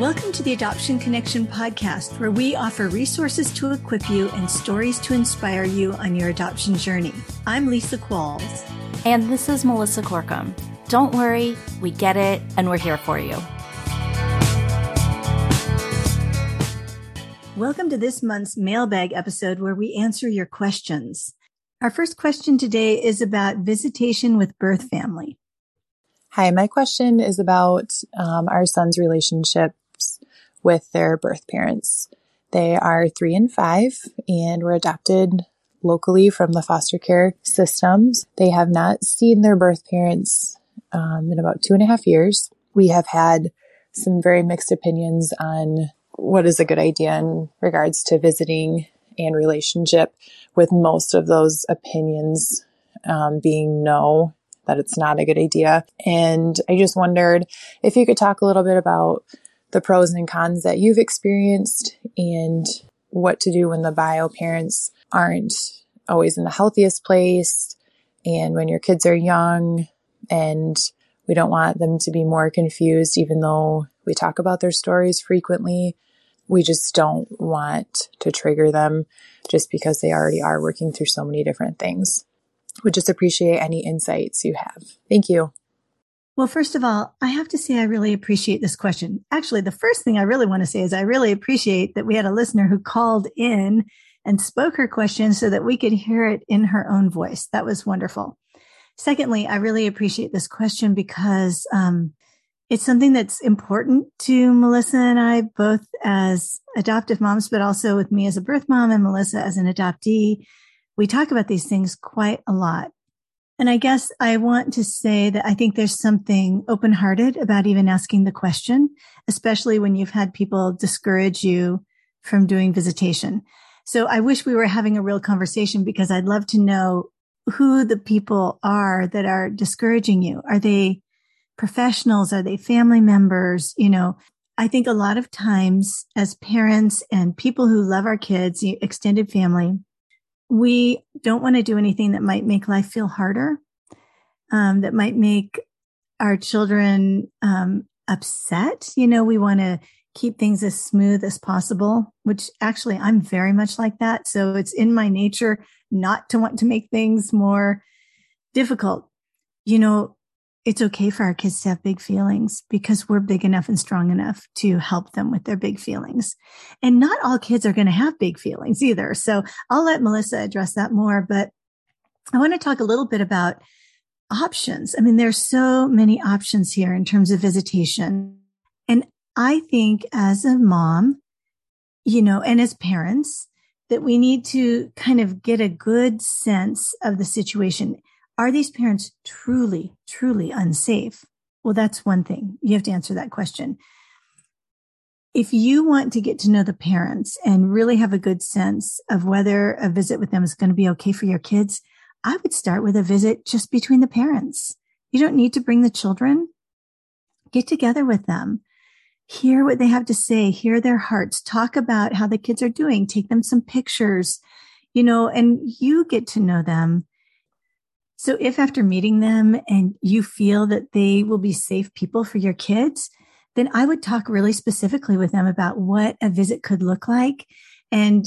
Welcome to the Adoption Connection podcast, where we offer resources to equip you and stories to inspire you on your adoption journey. I'm Lisa Qualls. And this is Melissa Corkum. Don't worry, we get it, and we're here for you. Welcome to this month's mailbag episode where we answer your questions. Our first question today is about visitation with birth family. Hi, my question is about our son's relationships with their birth parents. They are 3 and 5 and were adopted locally from the foster care systems. They have not seen their birth parents in about 2.5 years. We have had some very mixed opinions on what is a good idea in regards to visiting and relationship, with most of those opinions being no, that it's not a good idea. And I just wondered if you could talk a little bit about the pros and cons that you've experienced and what to do when the bio parents aren't always in the healthiest place and when your kids are young, and we don't want them to be more confused, even though we talk about their stories frequently. We just don't want to trigger them just because they already are working through so many different things. Would just appreciate any insights you have. Thank you. Well, first of all, I have to say I really appreciate this question. Actually, the first thing I really want to say is I really appreciate that we had a listener who called in and spoke her question so that we could hear it in her own voice. That was wonderful. Secondly, I really appreciate this question because it's something that's important to Melissa and I, both as adoptive moms, but also with me as a birth mom and Melissa as an adoptee. We talk about these things quite a lot. And I guess I want to say that I think there's something open-hearted about even asking the question, especially when you've had people discourage you from doing visitation. So I wish we were having a real conversation, because I'd love to know who the people are that are discouraging you. Are they professionals? Are they family members? You know, I think a lot of times as parents and people who love our kids, extended family, we don't want to do anything that might make life feel harder, that might make our children upset. You know, we want to keep things as smooth as possible, which actually I'm very much like that. So it's in my nature not to want to make things more difficult. You know, it's okay for our kids to have big feelings because we're big enough and strong enough to help them with their big feelings. And not all kids are going to have big feelings either. So I'll let Melissa address that more, but I want to talk a little bit about options. I mean, there's so many options here in terms of visitation. And I think as a mom, you know, and as parents, that we need to kind of get a good sense of the situation. Are these parents truly, truly unsafe? Well, that's one thing. You have to answer that question. If you want to get to know the parents and really have a good sense of whether a visit with them is going to be okay for your kids, I would start with a visit just between the parents. You don't need to bring the children. Get together with them. Hear what they have to say. Hear their hearts. Talk about how the kids are doing. Take them some pictures, you know, and you get to know them. So if after meeting them and you feel that they will be safe people for your kids, then I would talk really specifically with them about what a visit could look like and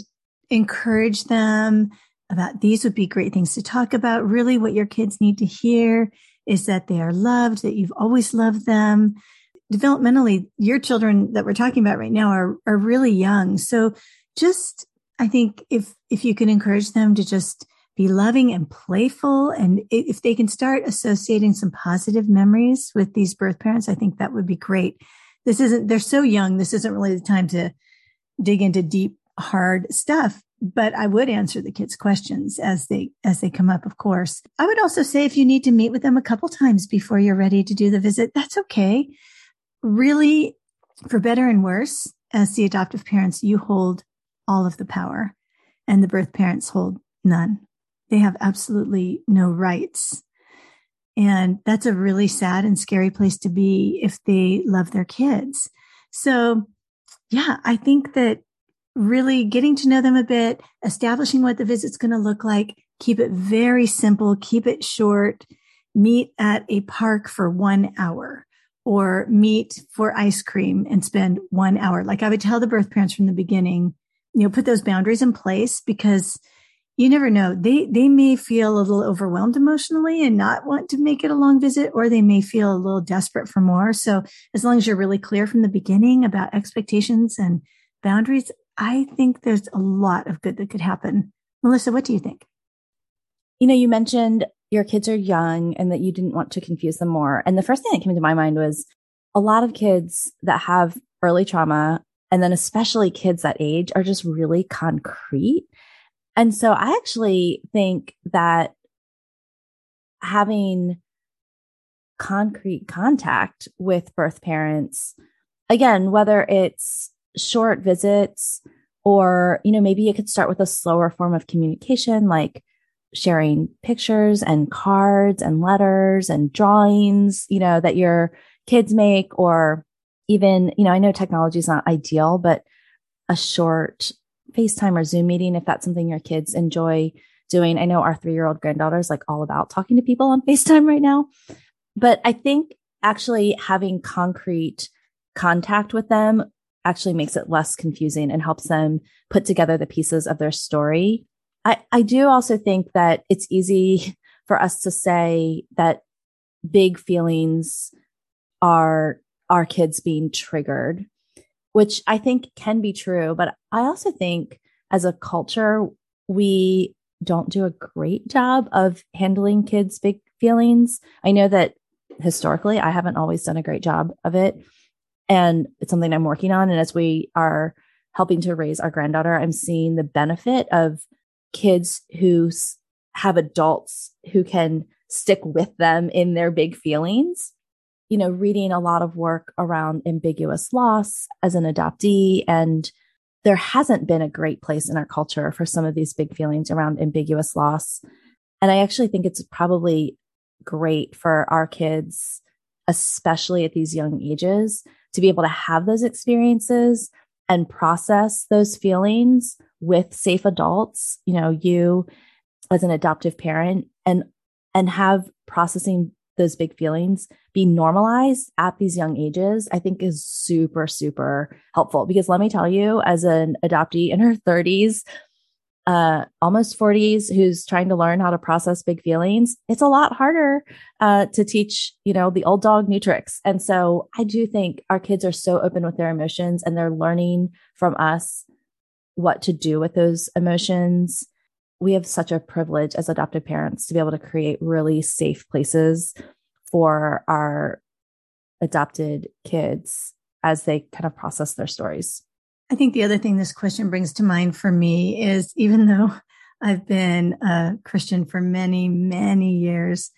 encourage them about these would be great things to talk about. Really what your kids need to hear is that they are loved, that you've always loved them. Developmentally, your children that we're talking about right now are really young. So just, I think if you can encourage them to just be loving and playful. And if they can start associating some positive memories with these birth parents, I think that would be great. They're so young. This isn't really the time to dig into deep, hard stuff, but I would answer the kids' questions as they come up, of course. I would also say if you need to meet with them a couple times before you're ready to do the visit, that's okay. Really, for better and worse, as the adoptive parents, you hold all of the power and the birth parents hold none. They have absolutely no rights. And that's a really sad and scary place to be if they love their kids. So yeah, I think that really getting to know them a bit, establishing what the visit's going to look like, keep it very simple, keep it short, meet at a park for 1 hour or meet for ice cream and spend 1 hour. Like I would tell the birth parents from the beginning, you know, put those boundaries in place, because you never know. They may feel a little overwhelmed emotionally and not want to make it a long visit, or they may feel a little desperate for more. So as long as you're really clear from the beginning about expectations and boundaries, I think there's a lot of good that could happen. Melissa, what do you think? You know, you mentioned your kids are young and that you didn't want to confuse them more. And the first thing that came to my mind was a lot of kids that have early trauma, and then especially kids that age, are just really concrete. And so I actually think that having concrete contact with birth parents, again, whether it's short visits or, you know, maybe you could start with a slower form of communication, like sharing pictures and cards and letters and drawings, you know, that your kids make, or even, you know, I know technology is not ideal, but a short FaceTime or Zoom meeting, if that's something your kids enjoy doing. I know our 3-year-old granddaughter is like all about talking to people on FaceTime right now, but I think actually having concrete contact with them actually makes it less confusing and helps them put together the pieces of their story. I do also think that it's easy for us to say that big feelings are our kids being triggered, which I think can be true. But I also think as a culture, we don't do a great job of handling kids' big feelings. I know that historically, I haven't always done a great job of it. And it's something I'm working on. And as we are helping to raise our granddaughter, I'm seeing the benefit of kids who have adults who can stick with them in their big feelings. You know, reading a lot of work around ambiguous loss as an adoptee. And there hasn't been a great place in our culture for some of these big feelings around ambiguous loss. And I actually think it's probably great for our kids, especially at these young ages, to be able to have those experiences and process those feelings with safe adults, you know, you as an adoptive parent, and have processing those big feelings be normalized at these young ages, I think is super, super helpful. Because let me tell you, as an adoptee in her 30s, almost 40s, who's trying to learn how to process big feelings, it's a lot harder to teach, you know, the old dog new tricks. And so I do think our kids are so open with their emotions, and they're learning from us what to do with those emotions. We have such a privilege as adoptive parents to be able to create really safe places for our adopted kids as they kind of process their stories. I think the other thing this question brings to mind for me is, even though I've been a Christian for many, many years,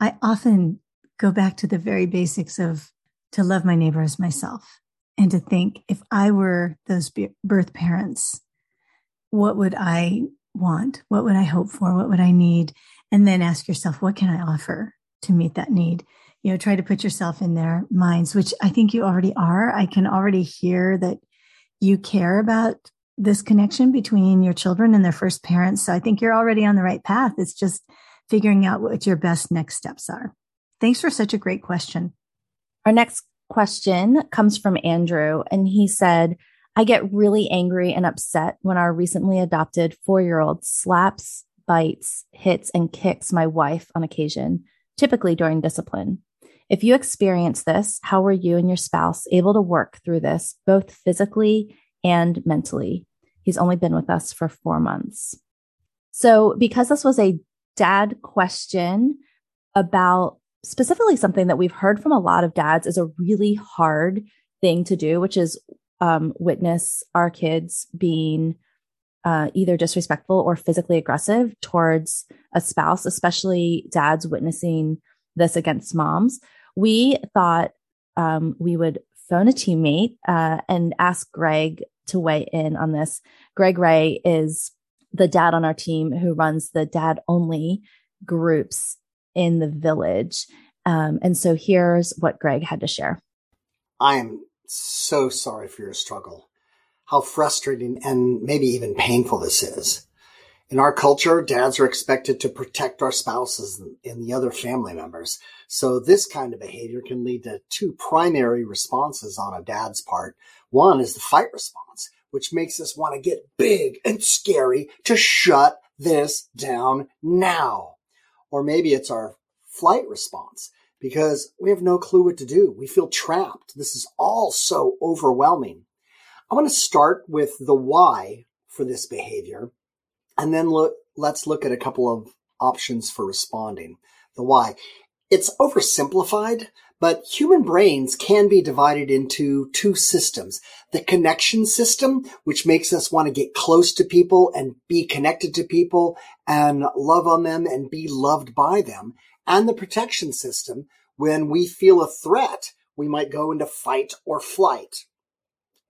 I often go back to the very basics of to love my neighbor as myself, and to think, if I were those birth parents, what would I want? What would I hope for? What would I need? And then ask yourself, what can I offer to meet that need? You know, try to put yourself in their minds, which I think you already are. I can already hear that you care about this connection between your children and their first parents. So I think you're already on the right path. It's just figuring out what your best next steps are. Thanks for such a great question. Our next question comes from Andrew, and he said, I get really angry and upset when our recently adopted 4-year-old slaps, bites, hits, and kicks my wife on occasion, typically during discipline. If you experience this, how were you and your spouse able to work through this, both physically and mentally? He's only been with us for 4 months. So because this was a dad question about specifically something that we've heard from a lot of dads is a really hard thing to do, which is witness our kids being either disrespectful or physically aggressive towards a spouse, especially dads witnessing this against moms. We thought we would phone a teammate and ask Greg to weigh in on this. Greg Ray is the dad on our team who runs the dad-only groups in The Village. And so here's what Greg had to share. I am so sorry for your struggle, how frustrating and maybe even painful this is. In our culture, dads are expected to protect our spouses and the other family members. So this kind of behavior can lead to two primary responses on a dad's part. One is the fight response, which makes us want to get big and scary to shut this down now. Or maybe it's our flight response because we have no clue what to do. We feel trapped. This is all so overwhelming. I want to start with the why for this behavior. And then let's look at a couple of options for responding. The why. It's oversimplified, but human brains can be divided into two systems. The connection system, which makes us want to get close to people and be connected to people and love on them and be loved by them. And the protection system, when we feel a threat, we might go into fight or flight.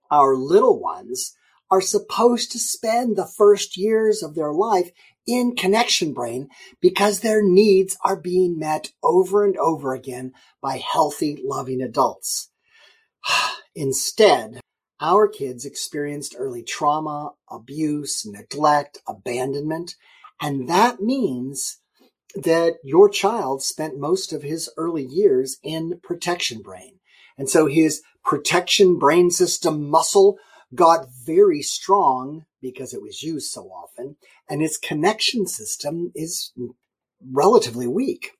Our little ones are supposed to spend the first years of their life in connection brain because their needs are being met over and over again by healthy, loving adults. Instead, our kids experienced early trauma, abuse, neglect, abandonment, and that means that your child spent most of his early years in protection brain. And so his protection brain system muscle got very strong because it was used so often, and its connection system is relatively weak.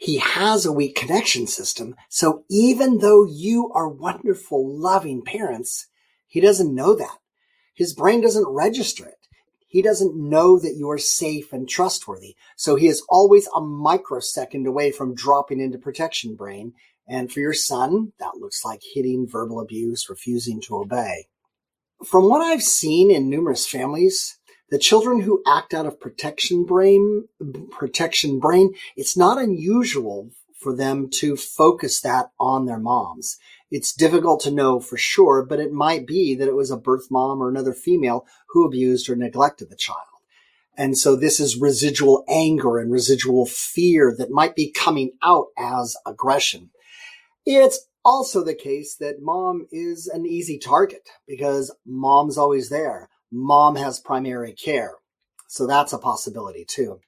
He has a weak connection system, so even though you are wonderful, loving parents, he doesn't know that. His brain doesn't register it. He doesn't know that you are safe and trustworthy, so he is always a microsecond away from dropping into protection brain. And for your son, that looks like hitting, verbal abuse, refusing to obey. From what I've seen in numerous families, the children who act out of protection brain, it's not unusual for them to focus that on their moms. It's difficult to know for sure, but it might be that it was a birth mom or another female who abused or neglected the child. And so this is residual anger and residual fear that might be coming out as aggression. It's also the case that mom is an easy target because mom's always there. Mom has primary care. So that's a possibility too.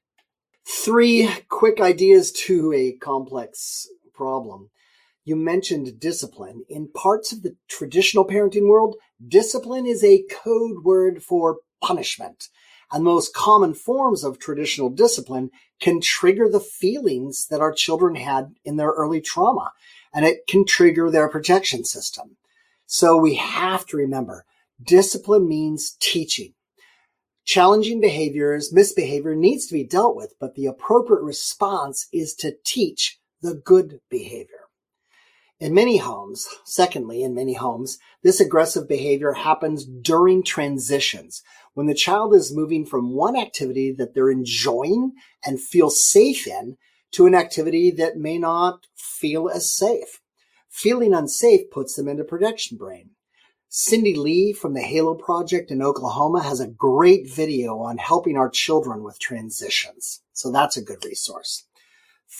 3 quick ideas to a complex problem. You mentioned discipline. In parts of the traditional parenting world, discipline is a code word for punishment. And the most common forms of traditional discipline can trigger the feelings that our children had in their early trauma. And it can trigger their protection system. So we have to remember, discipline means teaching. Challenging behaviors, misbehavior needs to be dealt with, but the appropriate response is to teach the good behavior. Secondly, in many homes, this aggressive behavior happens during transitions, when the child is moving from one activity that they're enjoying and feel safe in to an activity that may not feel as safe. Feeling unsafe puts them into protection brain. Cindy Lee from the Halo Project in Oklahoma has a great video on helping our children with transitions. So that's a good resource.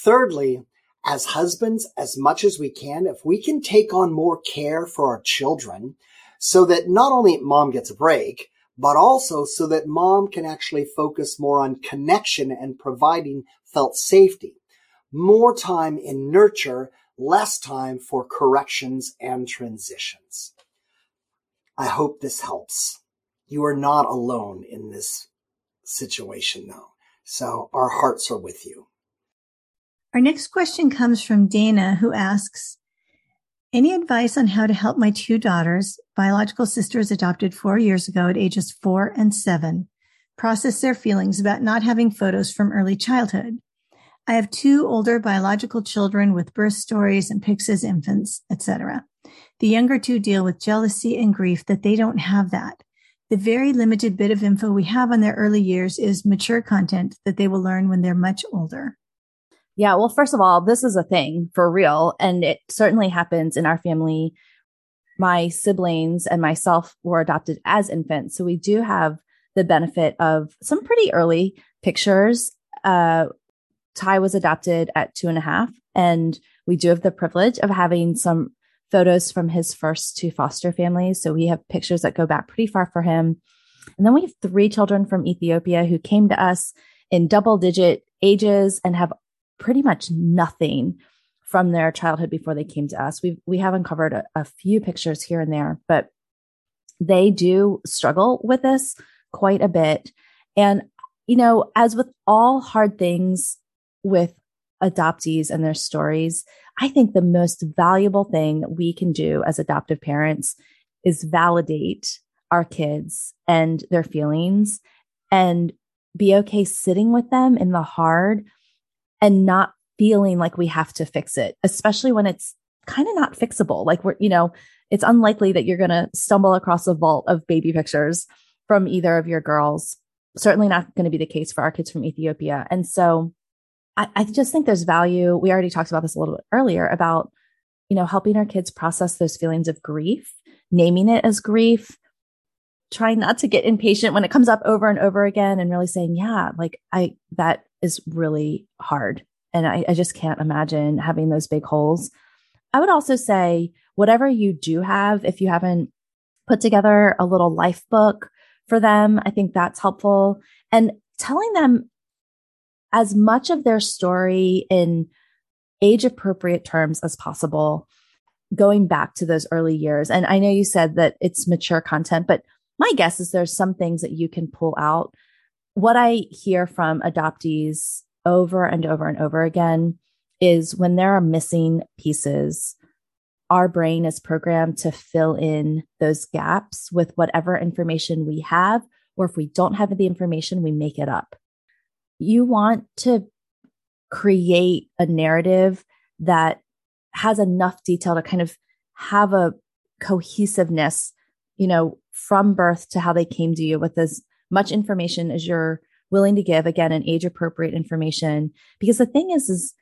Thirdly, as husbands, as much as we can, if we can take on more care for our children so that not only mom gets a break, but also so that mom can actually focus more on connection and providing felt safety. More time in nurture, less time for corrections and transitions. I hope this helps. You are not alone in this situation, though. So our hearts are with you. Our next question comes from Dana, who asks, any advice on how to help my 2 daughters, biological sisters adopted 4 years ago at ages 4 and 7, process their feelings about not having photos from early childhood? I have 2 older biological children with birth stories and pics as infants, etc. The younger 2 deal with jealousy and grief that they don't have that. The very limited bit of info we have on their early years is mature content that they will learn when they're much older. Yeah, well, first of all, this is a thing for real, and it certainly happens in our family. My siblings and myself were adopted as infants, so we do have the benefit of some pretty early pictures. Ty was adopted at 2.5, and we do have the privilege of having some photos from his first 2 foster families, so we have pictures that go back pretty far for him. And then we have 3 children from Ethiopia who came to us in double-digit ages and have pretty much nothing from their childhood before they came to us. We have uncovered a few pictures here and there, but they do struggle with this quite a bit. And, you know, as with all hard things with adoptees and their stories, I think the most valuable thing we can do as adoptive parents is validate our kids and their feelings and be okay sitting with them in the hard and not feeling like we have to fix it, especially when it's kind of not fixable. Like it's unlikely that you're going to stumble across a vault of baby pictures from either of your girls. Certainly not going to be the case for our kids from Ethiopia. And so I just think there's value. We already talked about this a little bit earlier about, helping our kids process those feelings of grief, naming it as grief, trying not to get impatient when it comes up over and over again, and really saying, yeah, like that is really hard. And I just can't imagine having those big holes. I would also say, whatever you do have, if you haven't put together a little life book for them, I think that's helpful. And telling them as much of their story in age-appropriate terms as possible, going back to those early years. And I know you said that it's mature content, but my guess is there's some things that you can pull out. What I hear from adoptees over and over and over again is when there are missing pieces, our brain is programmed to fill in those gaps with whatever information we have, or if we don't have the information, we make it up. You want to create a narrative that has enough detail to kind of have a cohesiveness, from birth to how they came to you, with as much information as you're willing to give, again, an age-appropriate information. Because the thing is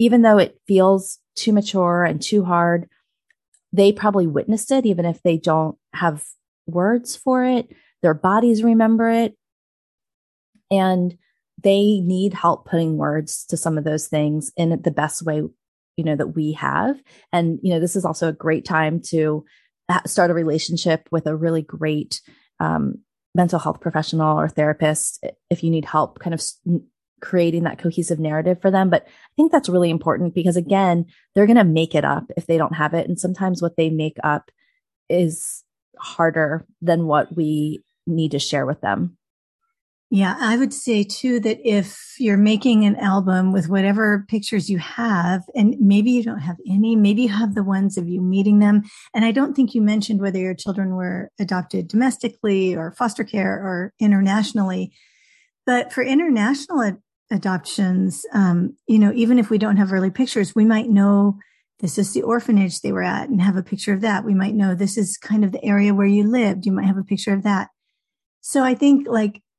even though it feels too mature and too hard, they probably witnessed it, even if they don't have words for it. Their bodies remember it. And they need help putting words to some of those things in the best way, that we have. And, this is also a great time to start a relationship with a really great mental health professional or therapist if you need help kind of creating that cohesive narrative for them. But I think that's really important because, again, they're going to make it up if they don't have it. And sometimes what they make up is harder than what we need to share with them. Yeah, I would say too that if you're making an album with whatever pictures you have, and maybe you don't have any, maybe you have the ones of you meeting them. And I don't think you mentioned whether your children were adopted domestically or foster care or internationally. But for international adoptions, even if we don't have early pictures, we might know this is the orphanage they were at and have a picture of that. We might know this is kind of the area where you lived. You might have a picture of that. So I think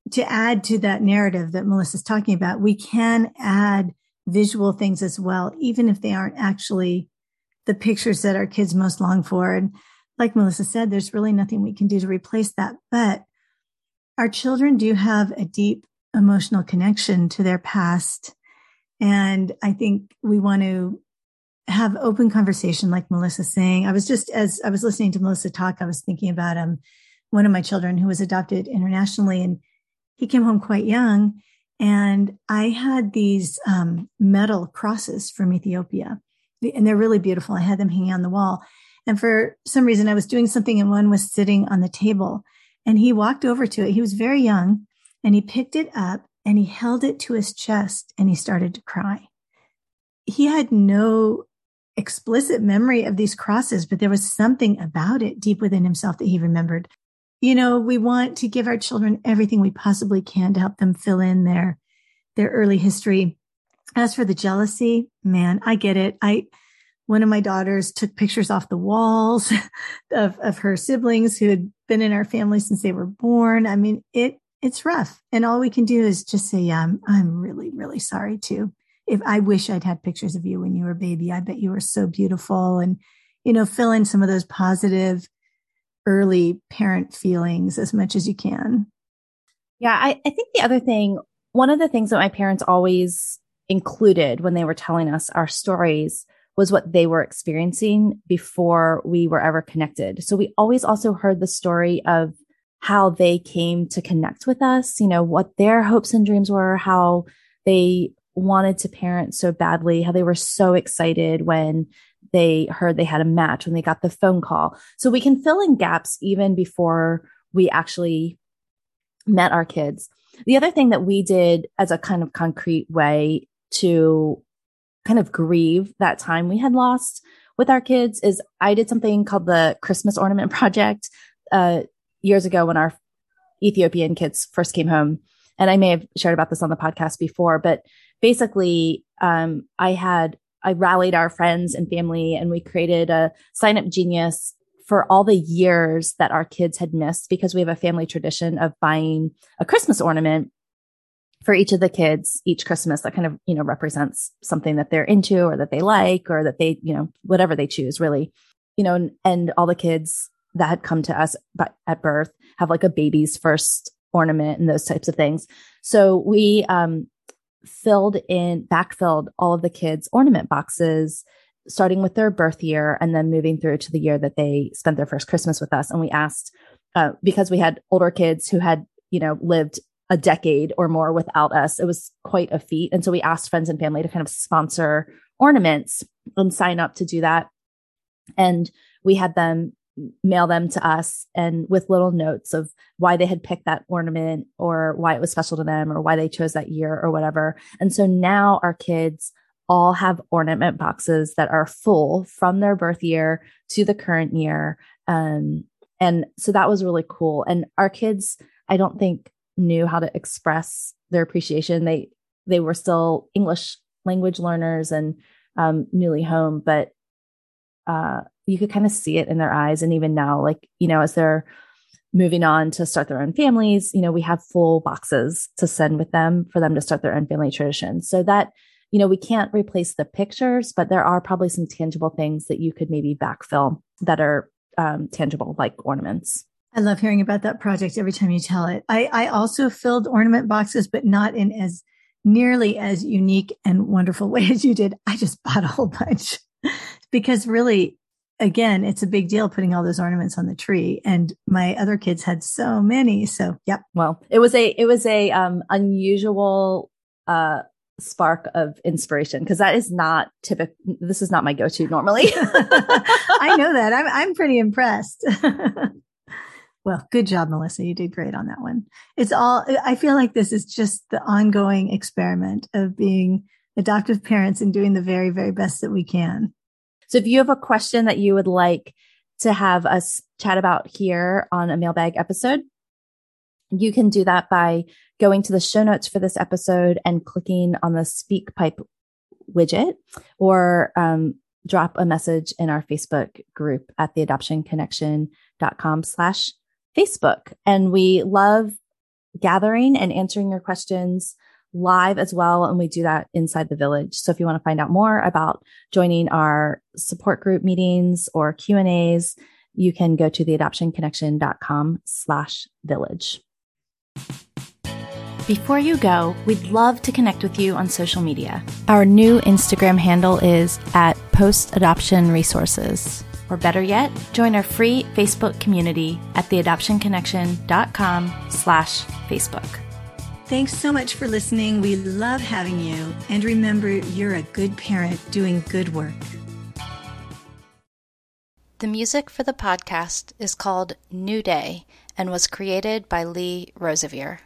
to add to that narrative that Melissa's talking about, we can add visual things as well, even if they aren't actually the pictures that our kids most long for. And like Melissa said, there's really nothing we can do to replace that. But our children do have a deep emotional connection to their past. And I think we want to have open conversation, like Melissa's saying. As I was listening to Melissa talk, I was thinking about one of my children who was adopted internationally, and he came home quite young, and I had these metal crosses from Ethiopia, and they're really beautiful. I had them hanging on the wall. And for some reason, I was doing something, and one was sitting on the table, and he walked over to it. He was very young, and he picked it up, and he held it to his chest, and he started to cry. He had no explicit memory of these crosses, but there was something about it deep within himself that he remembered. We want to give our children everything we possibly can to help them fill in their early history. As for the jealousy, man, I get it. One of my daughters took pictures off the walls of her siblings who had been in our family since they were born. I mean, it's rough. And all we can do is just say, yeah, I'm really, really sorry too. If I wish I'd had pictures of you when you were a baby, I bet you were so beautiful, and, fill in some of those positive early parent feelings as much as you can. Yeah. I think one of the things that my parents always included when they were telling us our stories was what they were experiencing before we were ever connected. So we always also heard the story of how they came to connect with us, you know, what their hopes and dreams were, how they wanted to parent so badly, how they were so excited when they heard they had a match, when they got the phone call. So we can fill in gaps even before we actually met our kids. The other thing that we did as a kind of concrete way to kind of grieve that time we had lost with our kids is I did something called the Christmas Ornament Project years ago when our Ethiopian kids first came home. And I may have shared about this on the podcast before, but basically I rallied our friends and family, and we created a Sign Up Genius for all the years that our kids had missed, because we have a family tradition of buying a Christmas ornament for each of the kids each Christmas that kind of, you know, represents something that they're into or that they like, or that they, you know, whatever they choose really, you know, and all the kids that had come to us at birth have like a baby's first ornament and those types of things. So we backfilled all of the kids' ornament boxes, starting with their birth year and then moving through to the year that they spent their first Christmas with us. And we asked, because we had older kids who had, you know, lived a decade or more without us, it was quite a feat. And so we asked friends and family to kind of sponsor ornaments and sign up to do that. And we had them mail them to us, and with little notes of why they had picked that ornament or why it was special to them or why they chose that year or whatever. And so now our kids all have ornament boxes that are full from their birth year to the current year. And so that was really cool. And our kids, I don't think, knew how to express their appreciation. They were still English language learners and newly home, but you could kind of see it in their eyes. And even now, like, you know, as they're moving on to start their own families, you know, we have full boxes to send with them for them to start their own family tradition. So that, you know, we can't replace the pictures, but there are probably some tangible things that you could maybe backfill that are tangible, like ornaments. I love hearing about that project every time you tell it. I also filled ornament boxes, but not in as nearly as unique and wonderful way as you did. I just bought a whole bunch because really, again, it's a big deal putting all those ornaments on the tree. And my other kids had so many. So, yep. Well, it was a unusual spark of inspiration, because that is not typical. This is not my go-to normally. I know that. I'm pretty impressed. Well, good job, Melissa. You did great on that one. I feel like this is just the ongoing experiment of being adoptive parents and doing the very, very best that we can. So if you have a question that you would like to have us chat about here on a mailbag episode, you can do that by going to the show notes for this episode and clicking on the Speak Pipe widget, or drop a message in our Facebook group at theadoptionconnection.com/Facebook. And we love gathering and answering your questions live as well. And we do that inside the Village. So if you want to find out more about joining our support group meetings or Q&As, you can go to theadoptionconnection.com/village. Before you go, we'd love to connect with you on social media. Our new Instagram handle is @postadoptionresources. Or better yet, join our free Facebook community at theadoptionconnection.com/Facebook. Thanks so much for listening. We love having you. And remember, you're a good parent doing good work. The music for the podcast is called New Day and was created by Lee Rosevear.